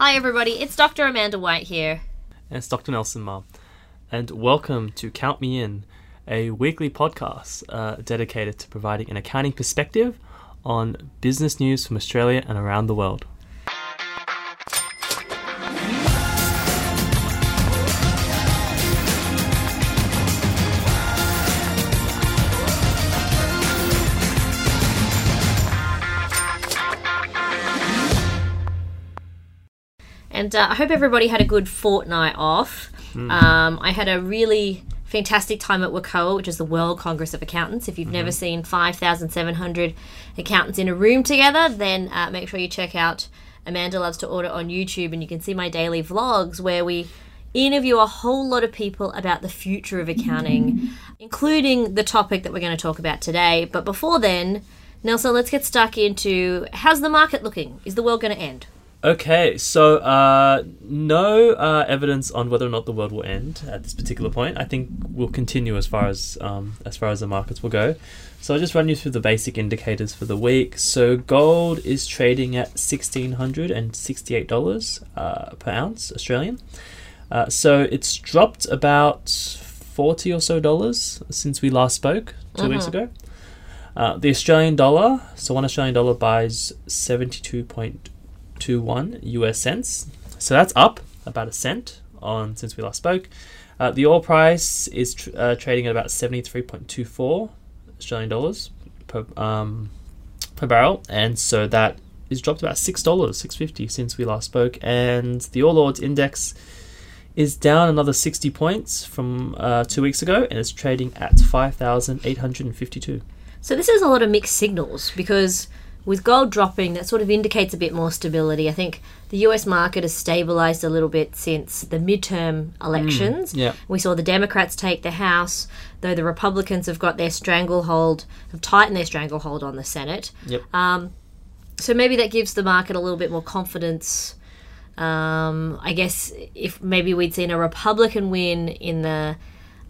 Hi everybody, it's Dr. Amanda White here. And it's Dr. Nelson Ma. And welcome to Count Me In, a weekly podcast dedicated to providing an accounting perspective on business news from Australia and around the world. And I hope everybody had a good fortnight off. I had a really fantastic time at WCOA, which is the World Congress of Accountants. If you've never seen 5,700 accountants in a room together, then make sure you check out Amanda Loves to Order on YouTube, and you can see my daily vlogs where we interview a whole lot of people about the future of accounting, including the topic that we're going to talk about today. But before then, Nelson, let's get stuck into how's the market looking? Is the world going to end? Okay, so no evidence on whether or not the world will end at this particular point. I think we'll continue as far as the markets will go. So I'll just run you through the basic indicators for the week. So gold is trading at $1,668 per ounce Australian. So it's dropped about $40 or so dollars since we last spoke two weeks ago. The Australian dollar, so one Australian dollar buys 72.21 US cents. So that's up about a cent on since we last spoke. The oil price is trading at about 73.24 Australian dollars per barrel, and so that is dropped about $6.50 since we last spoke. And the All Ordinaries Index is down another 60 points from 2 weeks ago, and it's trading at 5,852. So this is a lot of mixed signals, because with gold dropping, that sort of indicates a bit more stability. I think the US market has stabilised a little bit since the midterm elections. We saw the Democrats take the House, though the Republicans have got their stranglehold, have tightened their stranglehold on the Senate. So maybe that gives the market a little bit more confidence. I guess if maybe we'd seen a Republican win in the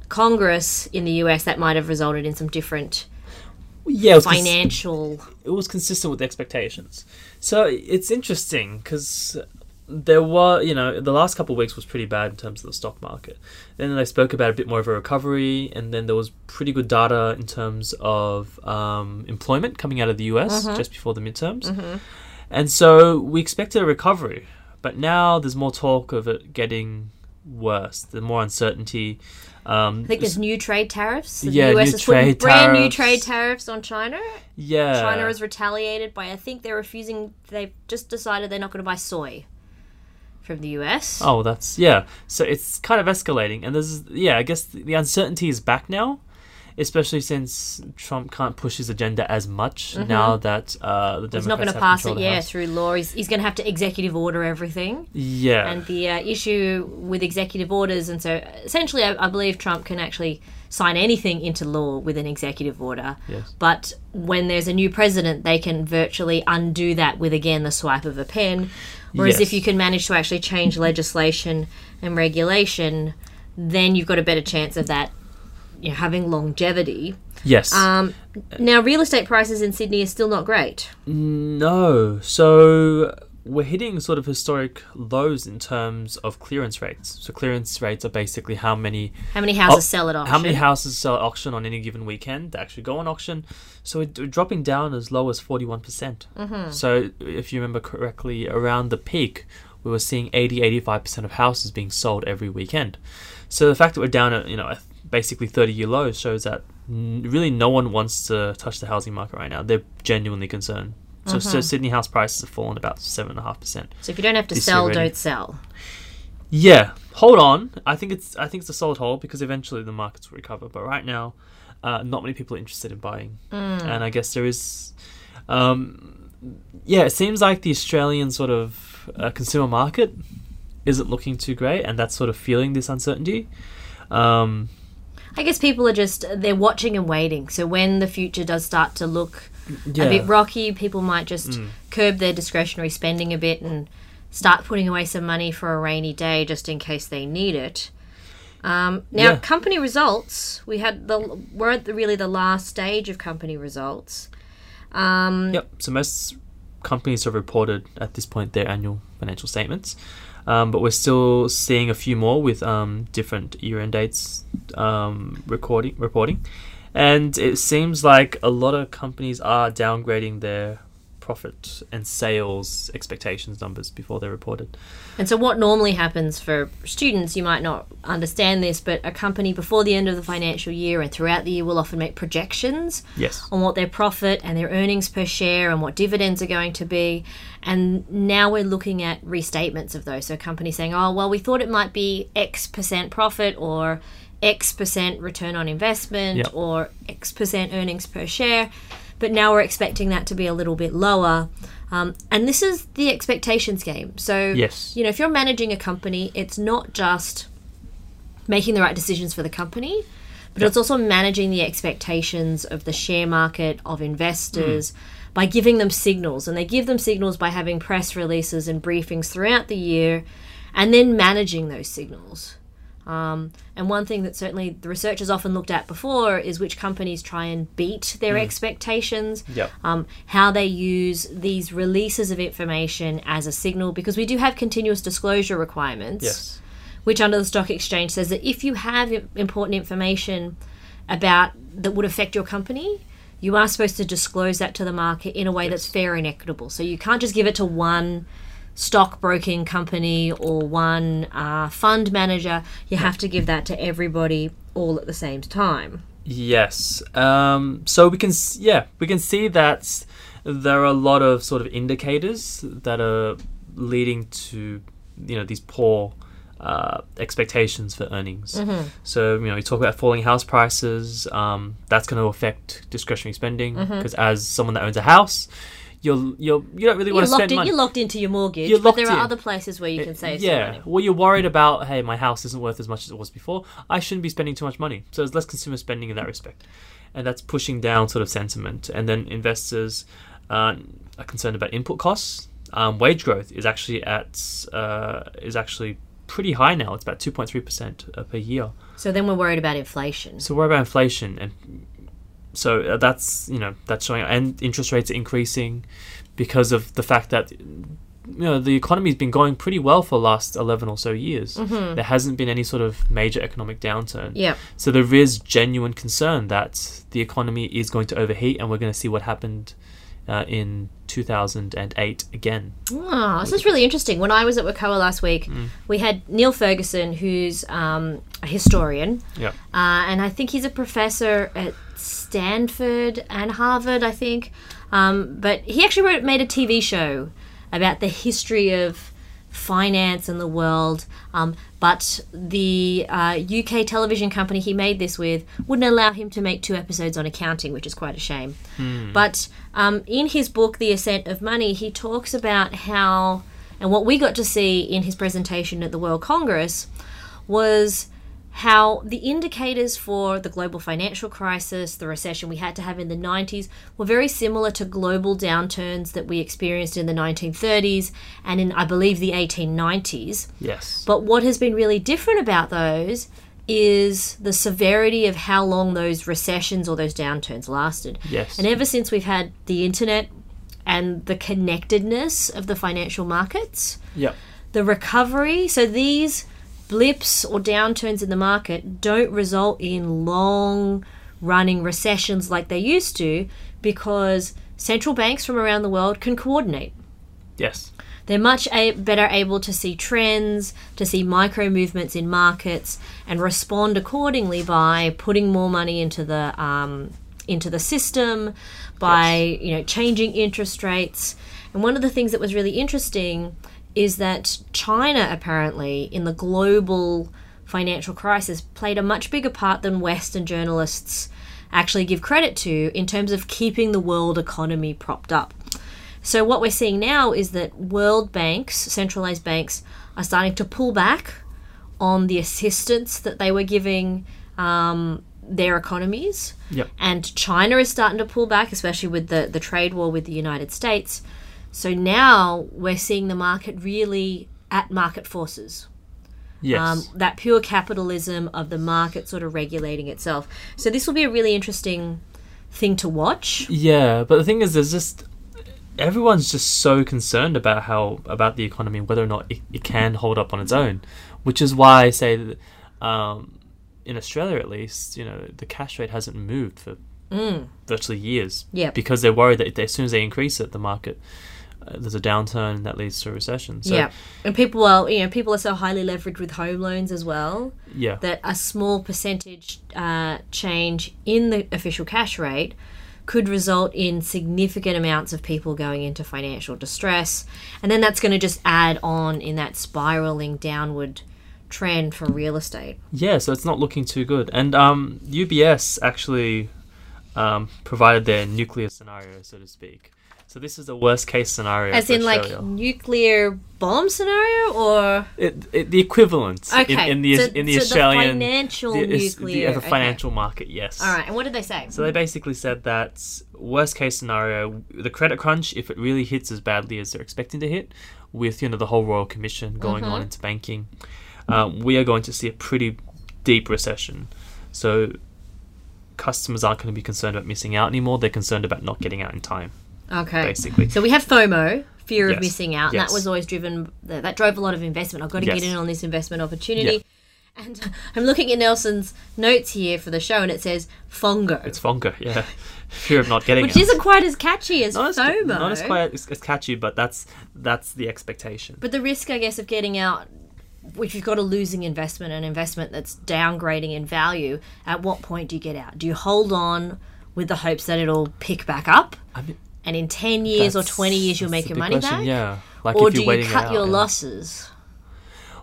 Congress in the US, that might have resulted in some different financial. It was consistent with expectations. So it's interesting because there were, you know, the last couple of weeks was pretty bad in terms of the stock market. Then they spoke about a bit more of a recovery, and then there was pretty good data in terms of employment coming out of the US just before the midterms. And so we expected a recovery, but now there's more talk of it getting worse, the more uncertainty. I think there's new trade tariffs. The US is putting brand new trade tariffs on China. China has retaliated by, I think they're refusing, they've just decided they're not going to buy soy from the US. So it's kind of escalating. And there's, I guess the uncertainty is back now, especially since Trump can't push his agenda as much now that the Democrats have control of the House. He's not going to pass it, through law. He's going to have to executive order everything. And the issue with executive orders, and so essentially I believe Trump can actually sign anything into law with an executive order. But when there's a new president, they can virtually undo that with, again, the swipe of a pen. Whereas if you can manage to actually change legislation and regulation, then you've got a better chance of that, you know, having longevity. Now, real estate prices in Sydney are still not great. So we're hitting sort of historic lows in terms of clearance rates. So clearance rates are basically how many houses sell at auction. How many houses sell at auction on any given weekend that actually go on auction. So we're dropping down as low as 41%. So if you remember correctly, around the peak, we were seeing 80-85% of houses being sold every weekend. So the fact that we're down at, you know, basically 30-year low shows that really no one wants to touch the housing market right now. They're genuinely concerned. So Sydney house prices have fallen about 7.5%. So if you don't have to sell, don't sell. Hold on. I think it's a solid hold, because eventually the markets will recover. But right now, not many people are interested in buying. And I guess there is, it seems like the Australian sort of consumer market isn't looking too great, and that's sort of feeling this uncertainty. I guess people are just, they're watching and waiting. So when the future does start to look a bit rocky, people might just curb their discretionary spending a bit and start putting away some money for a rainy day just in case they need it. Company results, we're at really the last stage of company results. So most companies have reported at this point their annual financial statements, but we're still seeing a few more with different year-end dates reporting. And it seems like a lot of companies are downgrading their profit and sales expectations numbers before they're reported. And so what normally happens for students, you might not understand this, but a company before the end of the financial year and throughout the year will often make projections on what their profit and their earnings per share and what dividends are going to be. And now we're looking at restatements of those. So a company saying, oh, well, we thought it might be X percent profit or X percent return on investment or X percent earnings per share. But now we're expecting that to be a little bit lower. And this is the expectations game. So, you know, if you're managing a company, it's not just making the right decisions for the company, but it's also managing the expectations of the share market, of investors, by giving them signals. And they give them signals by having press releases and briefings throughout the year and then managing those signals. And one thing that certainly the researchers often looked at before is which companies try and beat their expectations, how they use these releases of information as a signal, because we do have continuous disclosure requirements, which under the stock exchange says that if you have important information about that would affect your company, you are supposed to disclose that to the market in a way that's fair and equitable. So you can't just give it to one stockbroking company or one fund manager. You have to give that to everybody all at the same time. So we can see that there are a lot of sort of indicators that are leading to, you know, these poor expectations for earnings. So, you know, we talk about falling house prices. That's going to affect discretionary spending because as someone that owns a house, you don't really want to spend money. You're locked into your mortgage, but there are other places where you can save some money. Well, you're worried about, hey, my house isn't worth as much as it was before. I shouldn't be spending too much money. So there's less consumer spending in that respect. And that's pushing down sort of sentiment. And then investors are concerned about input costs. Wage growth is actually pretty high now. It's about 2.3% per year. So then we're worried about inflation. So that's, you know, that's showing up. And interest rates are increasing because of the fact that, you know, the economy's been going pretty well for the last 11 or so years. There hasn't been any sort of major economic downturn. So there is genuine concern that the economy is going to overheat, and we're going to see what happened in 2008 again. Oh, this is really interesting. When I was at WCOA last week, we had Neil Ferguson, who's a historian, and I think he's a professor at Stanford and Harvard, I think. But he actually made a TV show about the history of finance in the world, but the UK television company he made this with wouldn't allow him to make 2 episodes on accounting, which is quite a shame. But in his book, The Ascent of Money, he talks about how, and what we got to see in his presentation at the World Congress was how the indicators for the global financial crisis, the recession we had to have in the 90s, were very similar to global downturns that we experienced in the 1930s and in, I believe, the 1890s. But what has been really different about those is the severity of how long those recessions or those downturns lasted. And ever since we've had the internet and the connectedness of the financial markets, the recovery, so these blips or downturns in the market don't result in long-running recessions like they used to, because central banks from around the world can coordinate. They're much better able to see trends, to see micro movements in markets, and respond accordingly by putting more money into the system, by you know, changing interest rates. And one of the things that was really interesting is that China, apparently, in the global financial crisis, played a much bigger part than Western journalists actually give credit to in terms of keeping the world economy propped up. So what we're seeing now is that world banks, centralized banks, are starting to pull back on the assistance that they were giving their economies. And China is starting to pull back, especially with the trade war with the United States. So now we're seeing the market really at market forces. That pure capitalism of the market sort of regulating itself. So this will be a really interesting thing to watch. But the thing is, there's just everyone's just so concerned about the economy, whether or not it can hold up on its own, which is why I say that in Australia, at least, you know, the cash rate hasn't moved for virtually years. Yeah, because they're worried that as soon as they increase it, the market, there's a downturn that leads to a recession. So, yeah, and people are so highly leveraged with home loans as well. Yeah, that a small percentage change in the official cash rate could result in significant amounts of people going into financial distress, and then that's going to just add on in that spiraling downward trend for real estate. Yeah, so it's not looking too good. And UBS actually provided their nuclear scenario, so to speak. So this is the worst case scenario. As in, like, nuclear bomb scenario, or the equivalent. Okay. In the Australian financial market. Yes. All right. And what did they say? So they basically said that worst case scenario, the credit crunch, if it really hits as badly as they're expecting to hit, with, you know, the whole Royal Commission going on into banking, we are going to see a pretty deep recession. So customers aren't going to be concerned about missing out anymore. They're concerned about not getting out in time. Okay. Basically. So we have FOMO, fear of missing out, and that was always that drove a lot of investment. I've got to get in on this investment opportunity. Yeah. And I'm looking at Nelson's notes here for the show, and it says FONGO. It's FONGO, yeah. Fear of not getting out. Which isn't quite as catchy as FOMO. Not as quite as catchy, but that's the expectation. But the risk, I guess, of getting out, if you've got a losing investment, an investment that's downgrading in value, at what point do you get out? Do you hold on with the hopes that it'll pick back up? I mean, and in 10 years or 20 years you'll make your money back? Yeah. Like, or do you cut your losses?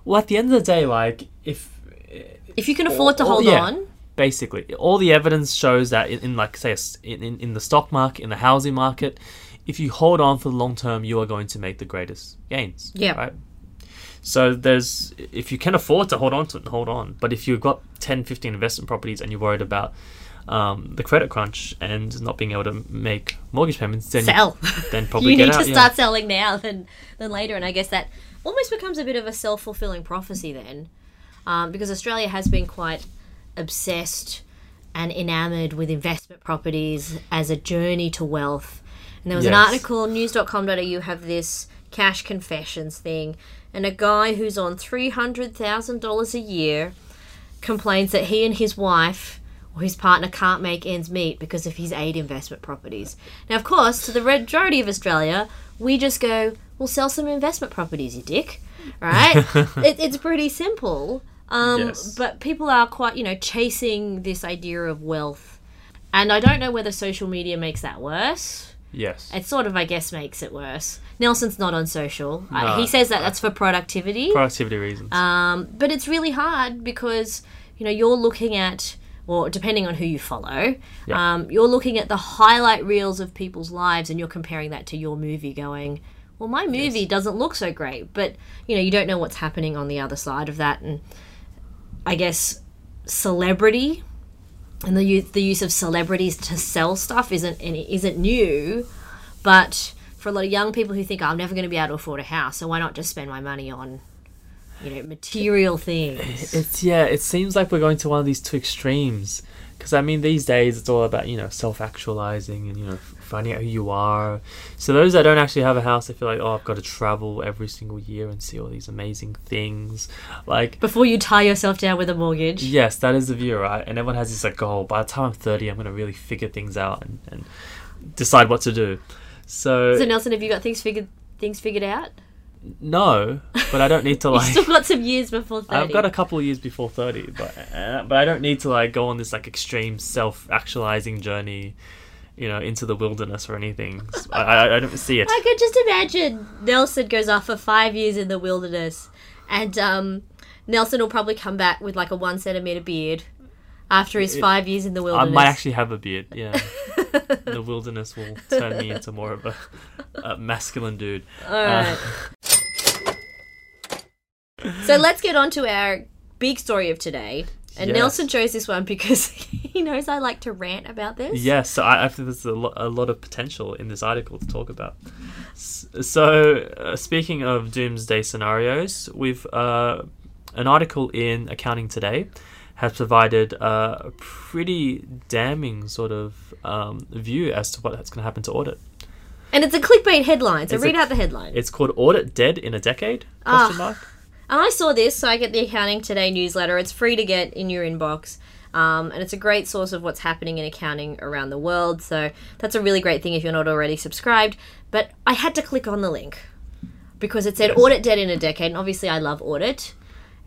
Well, at the end of the day, like, if you can afford to hold on. Basically, all the evidence shows that in the stock market, in the housing market, if you hold on for the long term, you are going to make the greatest gains. Yeah. Right? So if you can afford to hold on to it, hold on. But if you've got 10, 15 investment properties and you're worried about the credit crunch and not being able to make mortgage payments, then sell. Then probably you need to start selling now than later. And I guess that almost becomes a bit of a self-fulfilling prophecy then, because Australia has been quite obsessed and enamoured with investment properties as a journey to wealth. And there was an article, news.com.au have this cash confessions thing, and a guy who's on $300,000 a year complains that he and his wife or his partner can't make ends meet because of his 8 investment properties. Now, of course, to the majority of Australia, we just go, well, sell some investment properties, you dick, right? It's pretty simple. But people are quite, you know, chasing this idea of wealth. And I don't know whether social media makes that worse. Yes. It sort of, I guess, makes it worse. Nelson's not on social. No, he says that's for productivity. Productivity reasons. But it's really hard because, you know, you're looking at... Well, depending on who you follow, you're looking at the highlight reels of people's lives and you're comparing that to your movie going, well, my movie doesn't look so great. But, you know, you don't know what's happening on the other side of that. And I guess celebrity and the use of celebrities to sell stuff isn't new. But for a lot of young people who think, oh, I'm never going to be able to afford a house, so why not just spend my money on... you know, material things. It seems like we're going to one of these two extremes. Because, I mean, these days it's all about, you know, self-actualizing and, you know, finding out who you are. So those that don't actually have a house, they feel like, oh, I've got to travel every single year and see all these amazing things. Like... before you tie yourself down with a mortgage. Yes, that is the view, right? And everyone has this, like, goal. By the time I'm 30, I'm going to really figure things out and decide what to do. So, Nelson, have you got things figured out? No, but I don't need to, like... You've still got some years before 30. I've got a couple of years before 30, but I don't need to, like, go on this, like, extreme self-actualizing journey, you know, into the wilderness or anything. So I don't see it. I could just imagine Nelson goes off for 5 years in the wilderness, and Nelson will probably come back with, like, a 1-centimeter beard after his 5 years in the wilderness. I might actually have a beard, yeah. The wilderness will turn me into more of a masculine dude. All right. So let's get on to our big story of today. And Nelson chose this one because he knows I like to rant about this. Yes, so I think there's a lot of potential in this article to talk about. So speaking of doomsday scenarios, we've an article in Accounting Today has provided a pretty damning sort of view as to what's going to happen to audit. And it's a clickbait headline, so read out the headline. It's called Audit Dead in a Decade? Question mark. And I saw this, so I get the Accounting Today newsletter. It's free to get in your inbox. And it's a great source of what's happening in accounting around the world. So that's a really great thing if you're not already subscribed. But I had to click on the link because it said Audit Dead in a Decade. And obviously I love audit.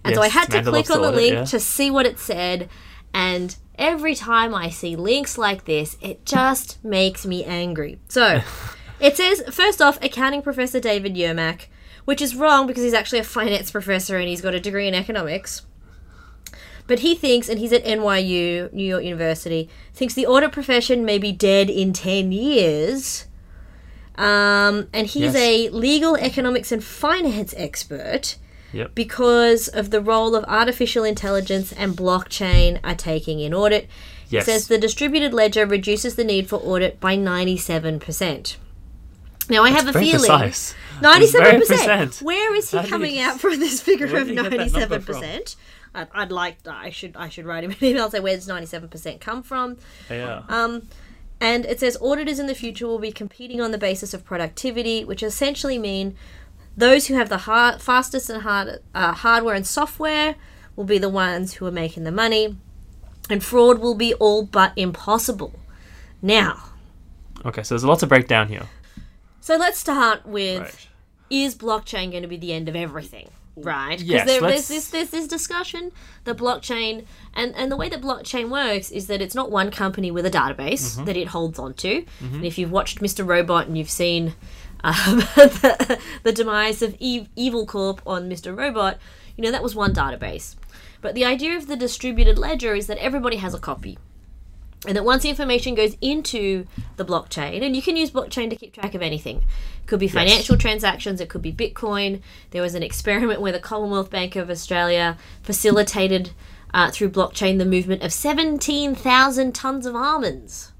And so I had to click on the link to see what it said. And every time I see links like this, it just makes me angry. So it says, first off, accounting professor David Yermak, which is wrong because he's actually a finance professor and he's got a degree in economics. But he thinks, and he's at NYU, New York University, thinks the audit profession may be dead in 10 years. And he's a legal, economics, and finance expert. Yep. Because of the role of artificial intelligence and blockchain are taking in audit. Yes. It says the distributed ledger reduces the need for audit by 97%. Now, I have a feeling... Precise. 97%. Where is he coming out from this figure of 97%? I'd like... I should write him an email and say, where does 97% come from? Yeah. And it says auditors in the future will be competing on the basis of productivity, which essentially mean... Those who have the fastest and hardware and software will be the ones who are making the money, and fraud will be all but impossible. Now. Okay, so there's lots of breakdown here. So let's start with, is blockchain going to be the end of everything, right? Yes. Because there's this discussion that blockchain, and the way that blockchain works is that it's not one company with a database that it holds onto. And if you've watched Mr. Robot and you've seen... the demise of Evil Corp on Mr. Robot, you know, that was one database. But the idea of the distributed ledger is that everybody has a copy. And that once the information goes into the blockchain, and you can use blockchain to keep track of anything. It could be financial transactions, it could be Bitcoin. There was an experiment where the Commonwealth Bank of Australia facilitated through blockchain the movement of 17,000 tons of almonds.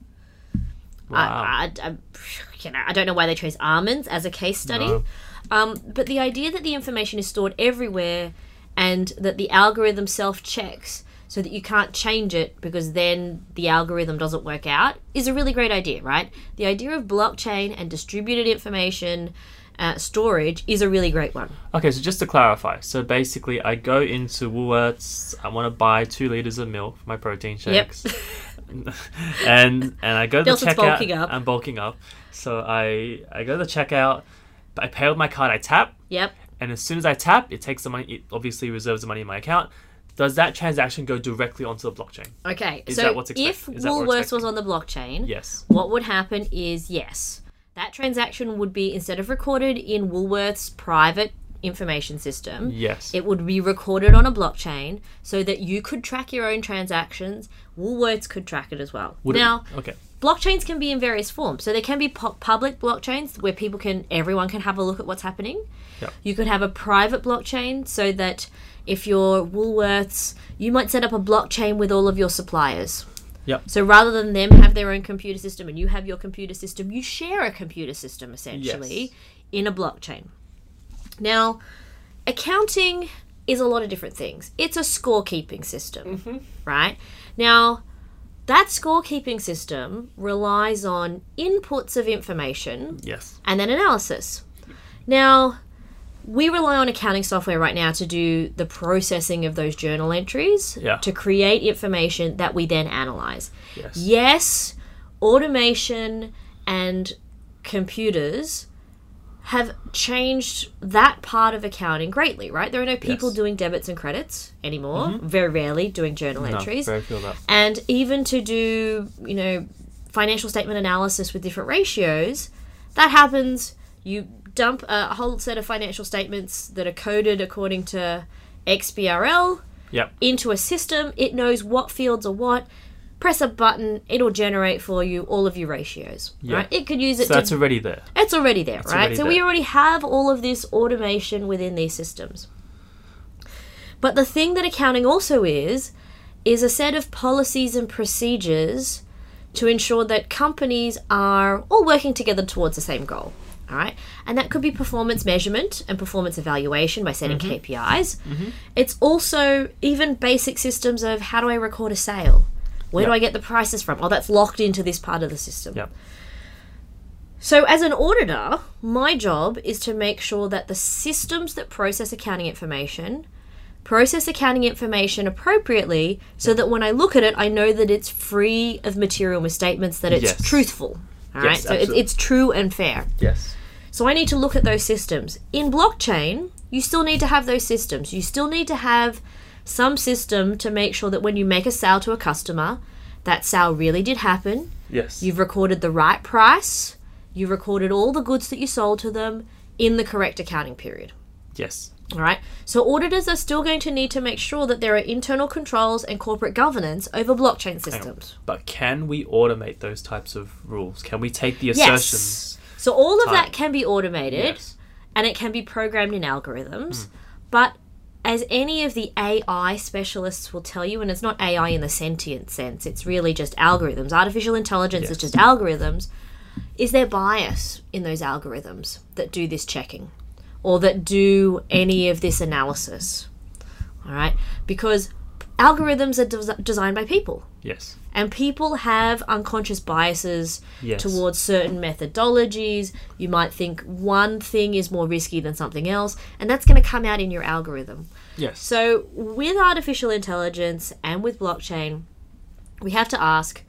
Wow. I don't know why they chose almonds as a case study. No. But the idea that the information is stored everywhere and that the algorithm self-checks so that you can't change it because then the algorithm doesn't work out is a really great idea, right? The idea of blockchain and distributed information storage is a really great one. Okay, so just to clarify. So basically, I go into Woolworths. I want to buy 2 liters of milk for my protein shakes. Yep. and I go to the checkout. I'm bulking up. So I go to the checkout. I pay with my card. I tap. Yep. And as soon as I tap, it takes the money. It obviously reserves the money in my account. Does that transaction go directly onto the blockchain? Okay. Is that what's expected? If Woolworths was on the blockchain, what would happen is that transaction would be, instead of recorded in Woolworths' private information system, it would be recorded on a blockchain so that you could track your own transactions. Woolworths could track it as well. Blockchains can be in various forms. So there can be public blockchains where everyone can have a look at what's happening. Yep. You could have a private blockchain so that if you're Woolworths, you might set up a blockchain with all of your suppliers. Yep. So rather than them have their own computer system and you have your computer system, you share a computer system essentially in a blockchain. Now, accounting is a lot of different things. It's a scorekeeping system, right? Now, that scorekeeping system relies on inputs of information and then analysis. Now, we rely on accounting software right now to do the processing of those journal entries to create information that we then analyze. Yes, automation and computers have changed that part of accounting greatly, right? There are no people doing debits and credits anymore, very rarely doing journal entries. Very few of that. And even to do, you know, financial statement analysis with different ratios, that happens. You dump a whole set of financial statements that are coded according to XBRL into a system. It knows what fields are what. Press a button, it'll generate for you all of your ratios, right? It could use it. So that's already there. It's already there, right? So we already have all of this automation within these systems. But the thing that accounting also is a set of policies and procedures to ensure that companies are all working together towards the same goal, all right? And that could be performance measurement and performance evaluation by setting KPIs. It's also even basic systems of how do I record a sale? Where do I get the prices from? Oh, that's locked into this part of the system. So as an auditor, my job is to make sure that the systems that process accounting information appropriately so that when I look at it, I know that it's free of material misstatements, that it's truthful. All right? So it's true and fair. Yes. So I need to look at those systems. In blockchain, you still need to have those systems. You still need to have some system to make sure that when you make a sale to a customer, that sale really did happen. Yes. You've recorded the right price. You recorded all the goods that you sold to them in the correct accounting period. Yes. All right. So auditors are still going to need to make sure that there are internal controls and corporate governance over blockchain systems. But can we automate those types of rules? Can we take the assertions? Yes. So all of that can be automated and it can be programmed in algorithms. Mm. But as any of the AI specialists will tell you, and it's not AI in the sentient sense, it's really just algorithms. Artificial intelligence is just algorithms. Is there bias in those algorithms that do this checking or that do any of this analysis? All right? Because algorithms are designed by people. Yes. And people have unconscious biases towards certain methodologies. You might think one thing is more risky than something else, and that's going to come out in your algorithm. Yes. So with artificial intelligence and with blockchain, we have to ask,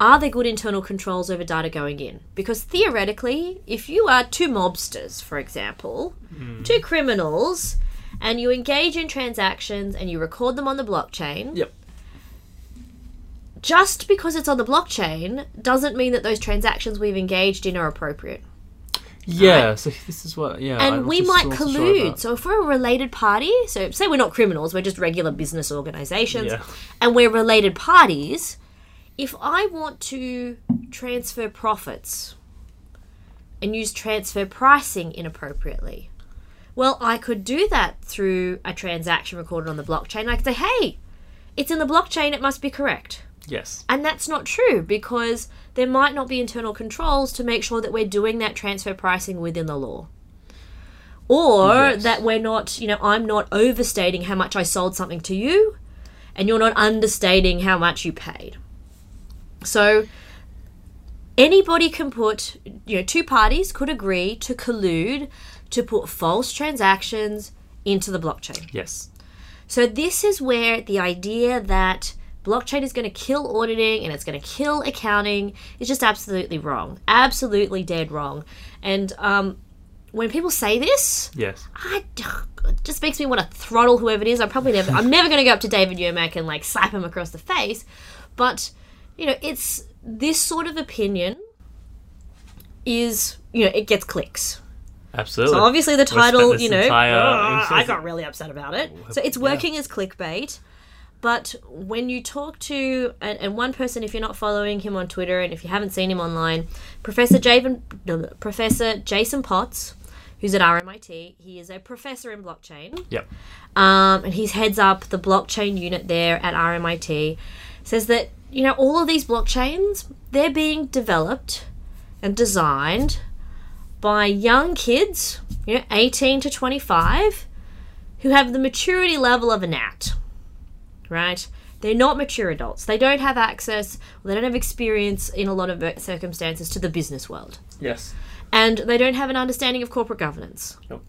are there good internal controls over data going in? Because theoretically, if you are two mobsters, for example, two criminals, and you engage in transactions and you record them on the blockchain, just because it's on the blockchain doesn't mean that those transactions we've engaged in are appropriate. Yeah, so this is what, and we might collude. So if we're a related party, so say we're not criminals, we're just regular business organisations, and we're related parties. If I want to transfer profits and use transfer pricing inappropriately, well, I could do that through a transaction recorded on the blockchain. I could say, hey, it's in the blockchain, it must be correct. Yes. And that's not true because there might not be internal controls to make sure that we're doing that transfer pricing within the law. Or that we're not, you know, I'm not overstating how much I sold something to you and you're not understating how much you paid. So anybody can put, you know, two parties could agree to collude to put false transactions into the blockchain. Yes. So this is where the idea that blockchain is going to kill auditing and it's going to kill accounting is just absolutely wrong. Absolutely dead wrong. And when people say this, it just makes me want to throttle whoever it is. I'm never going to go up to David Yermak and like slap him across the face, but you know, it's this sort of opinion is, you know, it gets clicks. Absolutely. So obviously the title, you know, I got really upset about it. So it's working as clickbait. But when you talk to, and one person, if you're not following him on Twitter and if you haven't seen him online, Professor Jason Potts, who's at RMIT. He is a professor in blockchain. Yep. And he heads up the blockchain unit there at RMIT. Says that, you know, all of these blockchains, they're being developed and designed by young kids, you know, 18 to 25, who have the maturity level of a gnat, right? They're not mature adults. They don't have access, they don't have experience in a lot of circumstances to the business world. Yes. And they don't have an understanding of corporate governance. Nope.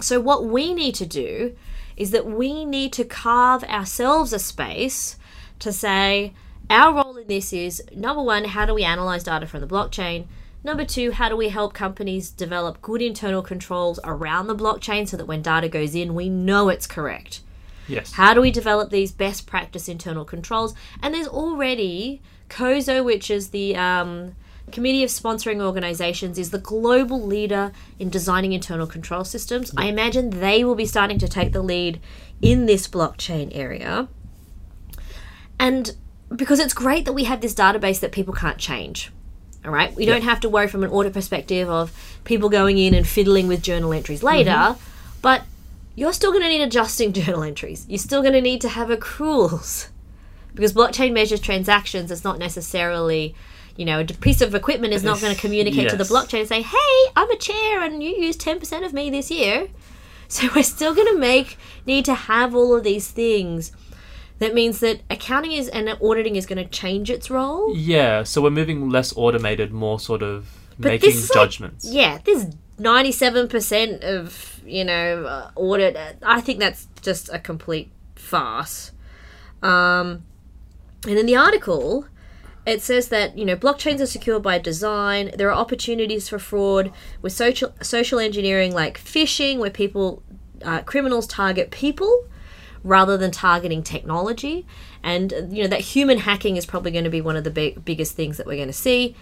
So what we need to do is that we need to carve ourselves a space to say, our role in this is, number one, how do we analyze data from the blockchain? Number two, how do we help companies develop good internal controls around the blockchain so that when data goes in, we know it's correct? Yes. How do we develop these best practice internal controls? And there's already COSO, which is the Committee of Sponsoring Organizations, is the global leader in designing internal control systems. I imagine they will be starting to take the lead in this blockchain area. And because it's great that we have this database that people can't change, all right? We don't have to worry from an audit perspective of people going in and fiddling with journal entries later, but you're still going to need adjusting journal entries. You're still going to need to have accruals because blockchain measures transactions. It's not necessarily, you know, a piece of equipment is not going to communicate to the blockchain and say, hey, I'm a chair and you used 10% of me this year. So we're still going to need to have all of these things. That means that accounting is and auditing is going to change its role. Yeah, so we're moving less automated, more sort of but making judgments. Like, yeah, this 97% of, audit, I think that's just a complete farce. And in the article, it says that, blockchains are secure by design. There are opportunities for fraud with social engineering like phishing, where criminals target people rather than targeting technology. And, that human hacking is probably going to be one of the biggest things that we're going to see.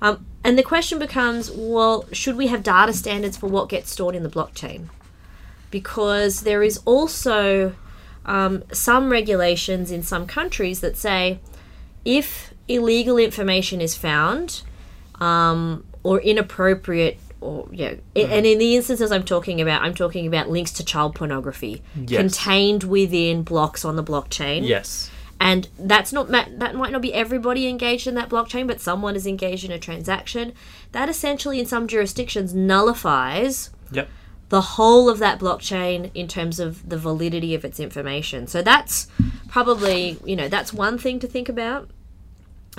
And the question becomes, well, should we have data standards for what gets stored in the blockchain? Because there is also some regulations in some countries that say if illegal information is found or inappropriate, or and in the instances I'm talking about links to child pornography contained within blocks on the blockchain. Yes. And that might not be everybody engaged in that blockchain, but someone is engaged in a transaction. That essentially in some jurisdictions nullifies the whole of that blockchain in terms of the validity of its information. So that's probably, that's one thing to think about.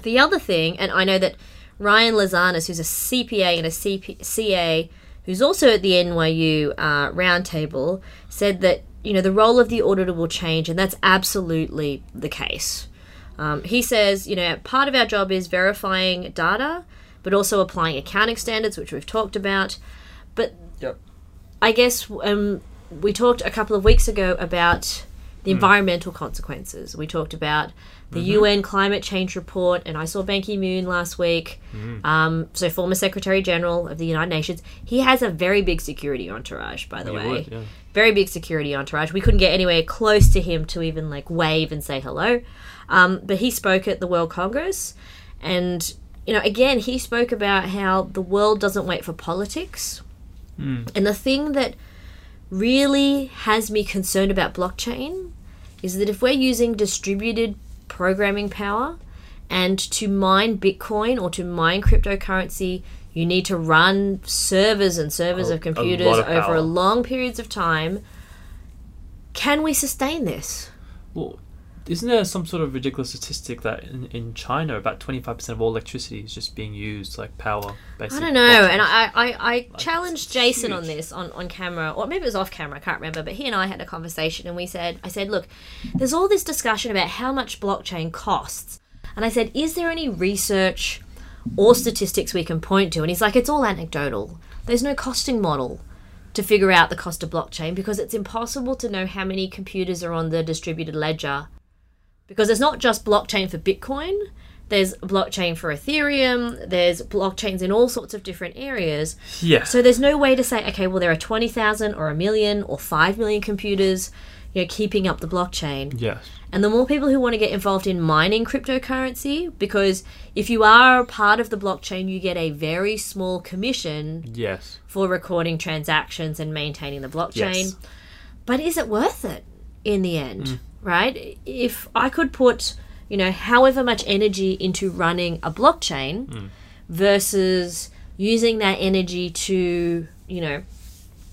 The other thing, and I know that Ryan Lazanas, who's a CPA and a CA, who's also at the NYU roundtable, said that, the role of the auditor will change, and that's absolutely the case. He says, part of our job is verifying data, but also applying accounting standards, which we've talked about. But I guess we talked a couple of weeks ago about the environmental consequences. We talked about the UN climate change report, and I saw Ban Ki-moon last week. So former Secretary General of the United Nations. He has a very big security entourage, by the way. Very big security entourage. We couldn't get anywhere close to him to even wave and say hello. But he spoke at the World Congress, and again, he spoke about how the world doesn't wait for politics. And the thing that really has me concerned about blockchain is that if we're using distributed programming power, and to mine Bitcoin or to mine cryptocurrency, you need to run servers and servers of computers over long periods of time. Can we sustain this? Well, isn't there some sort of ridiculous statistic that in China about 25% of all electricity is just being used like power, basically? I don't know, and I challenged Jason on this on camera, or maybe it was off camera, I can't remember, but he and I had a conversation, and I said, look, there's all this discussion about how much blockchain costs, and I said, is there any research or statistics we can point to? And he's like, it's all anecdotal. There's no costing model to figure out the cost of blockchain, because it's impossible to know how many computers are on the distributed ledger. Because it's not just blockchain for Bitcoin, there's blockchain for Ethereum, there's blockchains in all sorts of different areas. Yeah. So there's no way to say, okay, well, there are 20,000 or 1 million or 5 million computers, keeping up the blockchain. Yes. And the more people who want to get involved in mining cryptocurrency, because if you are a part of the blockchain, you get a very small commission for recording transactions and maintaining the blockchain. Yes. But is it worth it in the end? Right? If I could put, however much energy into running a blockchain versus using that energy to,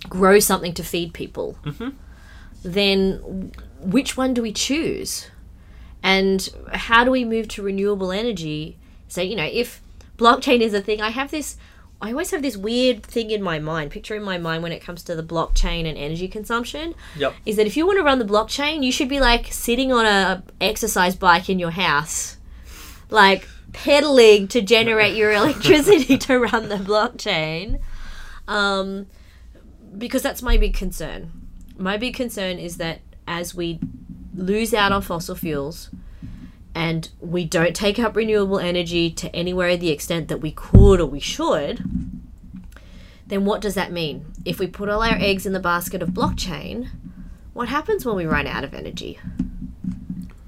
grow something to feed people, then which one do we choose? And how do we move to renewable energy? So, if blockchain is a thing, I always have this weird thing in my mind, picture in my mind when it comes to the blockchain and energy consumption, is that if you want to run the blockchain, you should be sitting on a exercise bike in your house, pedaling to generate your electricity to run the blockchain, because that's my big concern. My big concern is that as we lose out on fossil fuels and we don't take up renewable energy to anywhere at the extent that we could or we should, then what does that mean? If we put all our eggs in the basket of blockchain, what happens when we run out of energy?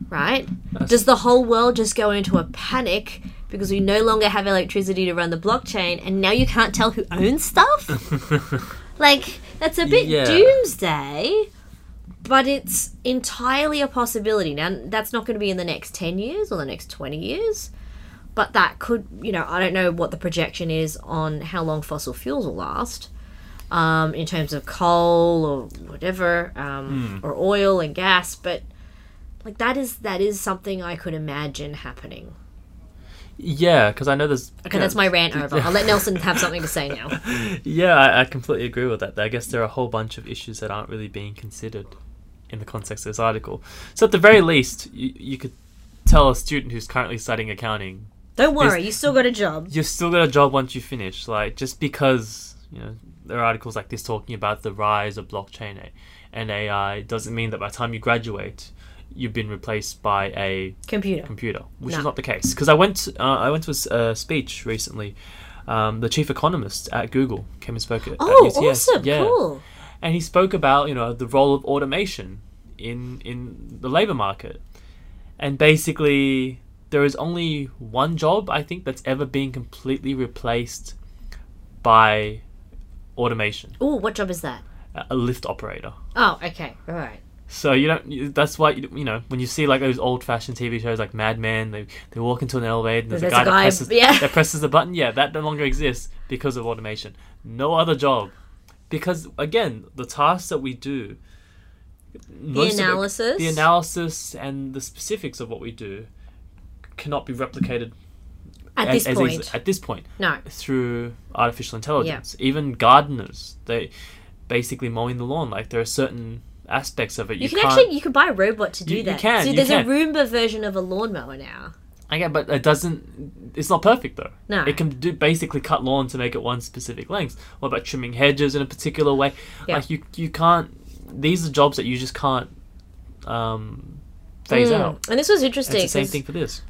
Right? Does the whole world just go into a panic because we no longer have electricity to run the blockchain, and now you can't tell who owns stuff? That's a bit doomsday. But it's entirely a possibility. Now, that's not going to be in the next 10 years or the next 20 years, but that could, I don't know what the projection is on how long fossil fuels will last in terms of coal or whatever, or oil and gas, but that is something I could imagine happening. Yeah, because I know there's... Okay, that's my rant over. I'll let Nelson have something to say now. Yeah, I completely agree with that. I guess there are a whole bunch of issues that aren't really being considered in the context of this article. So at the very least, you could tell a student who's currently studying accounting... Don't worry, you still got a job. You've still got a job once you finish. Like, just because, you know, there are articles like this talking about the rise of blockchain and AI doesn't mean that by the time you graduate... you've been replaced by a computer, which is not the case. Because I went to a speech recently. The chief economist at Google came and spoke at UTS. Oh, awesome! Yeah. Cool. And he spoke about, you know, the role of automation in the labor market, and basically there is only one job I think that's ever been completely replaced by automation. Oh, what job is that? A lift operator. Oh, okay, all right. So that's why, you know, when you see like those old-fashioned TV shows like Mad Men, they walk into an elevator and there's a guy that presses the button. Yeah, that no longer exists because of automation. No other job. Because, again, the tasks that we do... The analysis and the specifics of what we do cannot be replicated... At this point. No. Through artificial intelligence. Yeah. Even gardeners, they basically mowing the lawn. Like, there are certain... aspects of it you can buy a robot to do that. There's a Roomba version of a lawnmower now. Okay, but it's not perfect though. No, it can do basically cut lawn to make it one specific length. What about trimming hedges in a particular way? Yeah. Like you can't. These are jobs that you just can't phase out. And this was interesting. It's the same thing for this.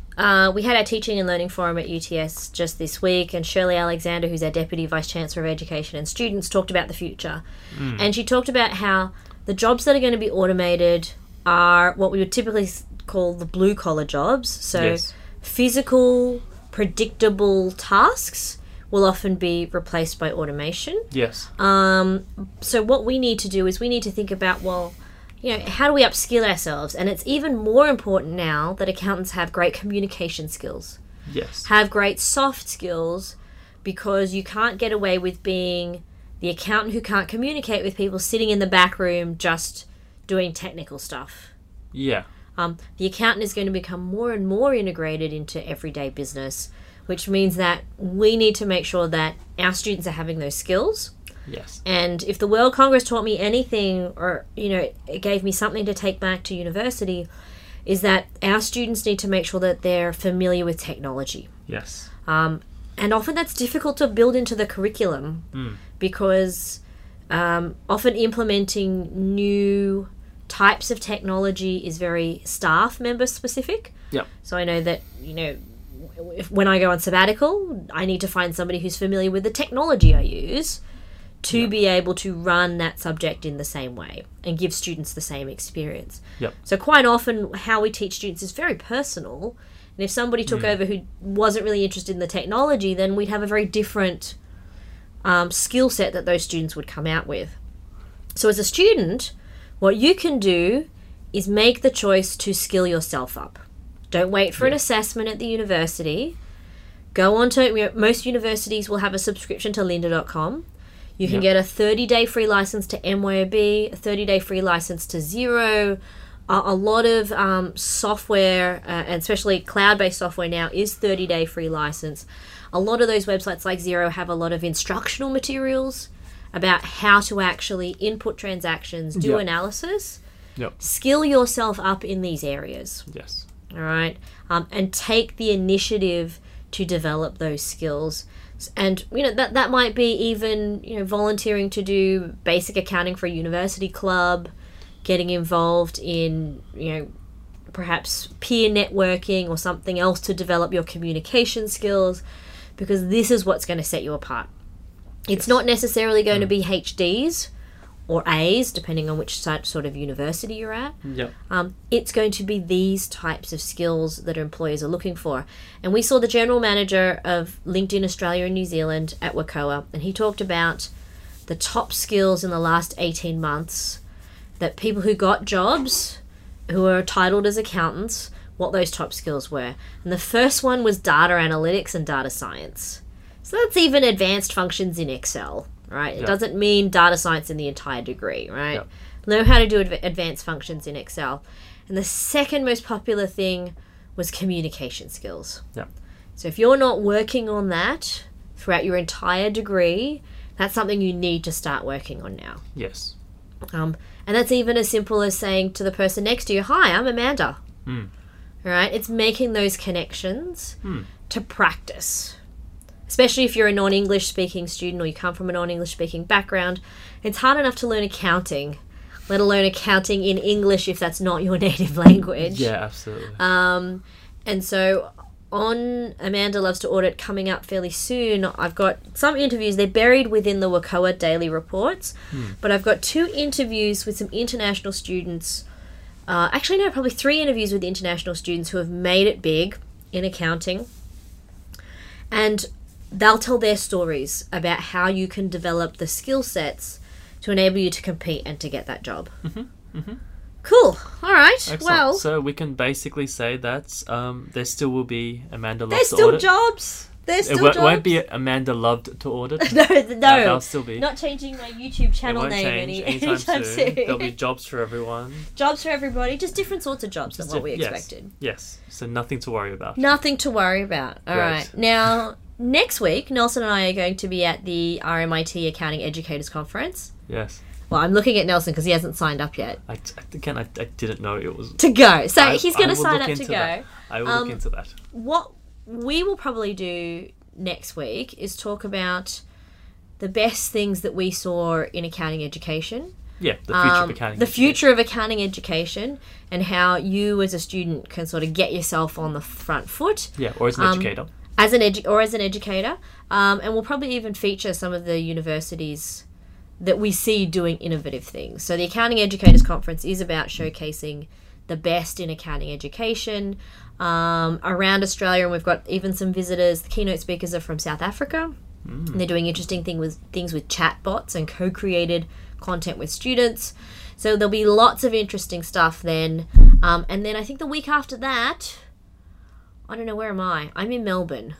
We had our teaching and learning forum at UTS just this week, and Shirley Alexander, who's our Deputy Vice Chancellor of Education and Students, talked about the future. Mm. And she talked about how the jobs that are going to be automated are what we would typically call the blue-collar jobs. So physical, predictable tasks will often be replaced by automation. Yes. So what we need to do is we need to think about, well... you know, how do we upskill ourselves? And it's even more important now that accountants have great communication skills. Yes. Have great soft skills, because you can't get away with being the accountant who can't communicate with people sitting in the back room just doing technical stuff. Yeah. The accountant is going to become more and more integrated into everyday business, which means that we need to make sure that our students are having those skills. Yes. And if the World Congress taught me anything, or, you know, it gave me something to take back to university, is that our students need to make sure that they're familiar with technology. Yes. And often that's difficult to build into the curriculum because often implementing new types of technology is very staff member specific. Yep. So I know that, you know, when I go on sabbatical, I need to find somebody who's familiar with the technology I use to be able to run that subject in the same way and give students the same experience. Yep. So quite often how we teach students is very personal. And if somebody took over who wasn't really interested in the technology, then we'd have a very different skill set that those students would come out with. So as a student, what you can do is make the choice to skill yourself up. Don't wait for an assessment at the university. Go on to... most universities will have a subscription to lynda.com. You can get a 30-day free license to MYOB, a 30-day free license to Xero. A lot of software, and especially cloud-based software now, is 30-day free license. A lot of those websites like Xero have a lot of instructional materials about how to actually input transactions, do analysis. Yep. Skill yourself up in these areas. Yes. All right? And take the initiative to develop those skills. And, you know, that might be even, you know, volunteering to do basic accounting for a university club, getting involved in, you know, perhaps peer networking or something else to develop your communication skills, because this is what's going to set you apart. It's not necessarily going to be HDs or A's, depending on which sort of university you're at. Yep. It's going to be these types of skills that employers are looking for. And we saw the general manager of LinkedIn Australia and New Zealand at WCOA, and he talked about the top skills in the last 18 months that people who got jobs, who were titled as accountants, what those top skills were. And the first one was data analytics and data science. So that's even advanced functions in Excel. Right? It doesn't mean data science in the entire degree, right? Yep. Learn how to do advanced functions in Excel. And the second most popular thing was communication skills. Yep. So if you're not working on that throughout your entire degree, that's something you need to start working on now. Yes. And that's even as simple as saying to the person next to you, hi, I'm Amanda. Mm. All right? It's making those connections to practice. Especially if you're a non-English speaking student or you come from a non-English speaking background, it's hard enough to learn accounting, let alone accounting in English if that's not your native language. Yeah, absolutely. And so on Amanda Loves to Audit coming up fairly soon, I've got some interviews. They're buried within the WCOA daily reports, but I've got 2 interviews with some international students. Actually, no, probably 3 interviews with international students who have made it big in accounting. And they'll tell their stories about how you can develop the skill sets to enable you to compete and to get that job. Mm-hmm. Mm-hmm. Cool. All right. Excellent. Well, so we can basically say that there still will be Amanda Loves to Audit. There's still jobs. There's still jobs. It won't be Amanda Loved to Audit. No. They'll still be. Not changing my YouTube channel name anytime soon. There'll be jobs for everyone. Jobs for everybody. Just different sorts of jobs than what we expected. Yes. So nothing to worry about. Nothing to worry about. All right. Now, next week, Nelson and I are going to be at the RMIT Accounting Educators Conference. Yes. Well, I'm looking at Nelson because he hasn't signed up yet. I didn't know it was... To go. So he's going to sign up to go. That. I will look into that. What we will probably do next week is talk about the best things that we saw in accounting education. Yeah, the future of accounting education. The future of accounting education and how you as a student can sort of get yourself on the front foot. Yeah, or as an educator. As an educator. And we'll probably even feature some of the universities that we see doing innovative things. So the Accounting Educators Conference is about showcasing the best in accounting education around Australia, and we've got even some visitors. The keynote speakers are from South Africa, and they're doing interesting things with chatbots and co-created content with students. So there'll be lots of interesting stuff then. And then I think the week after that, I don't know, where am I? I'm in Melbourne.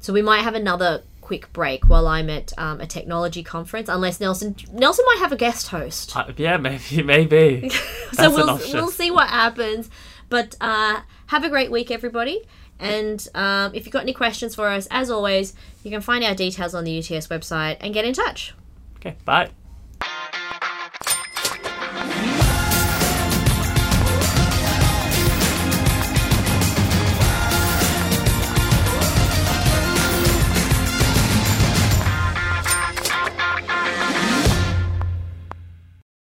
So we might have another quick break while I'm at a technology conference, unless Nelson might have a guest host. Yeah, maybe. So we'll see what happens. But have a great week, everybody. And if you've got any questions for us, as always, you can find our details on the UTS website and get in touch. Okay, bye.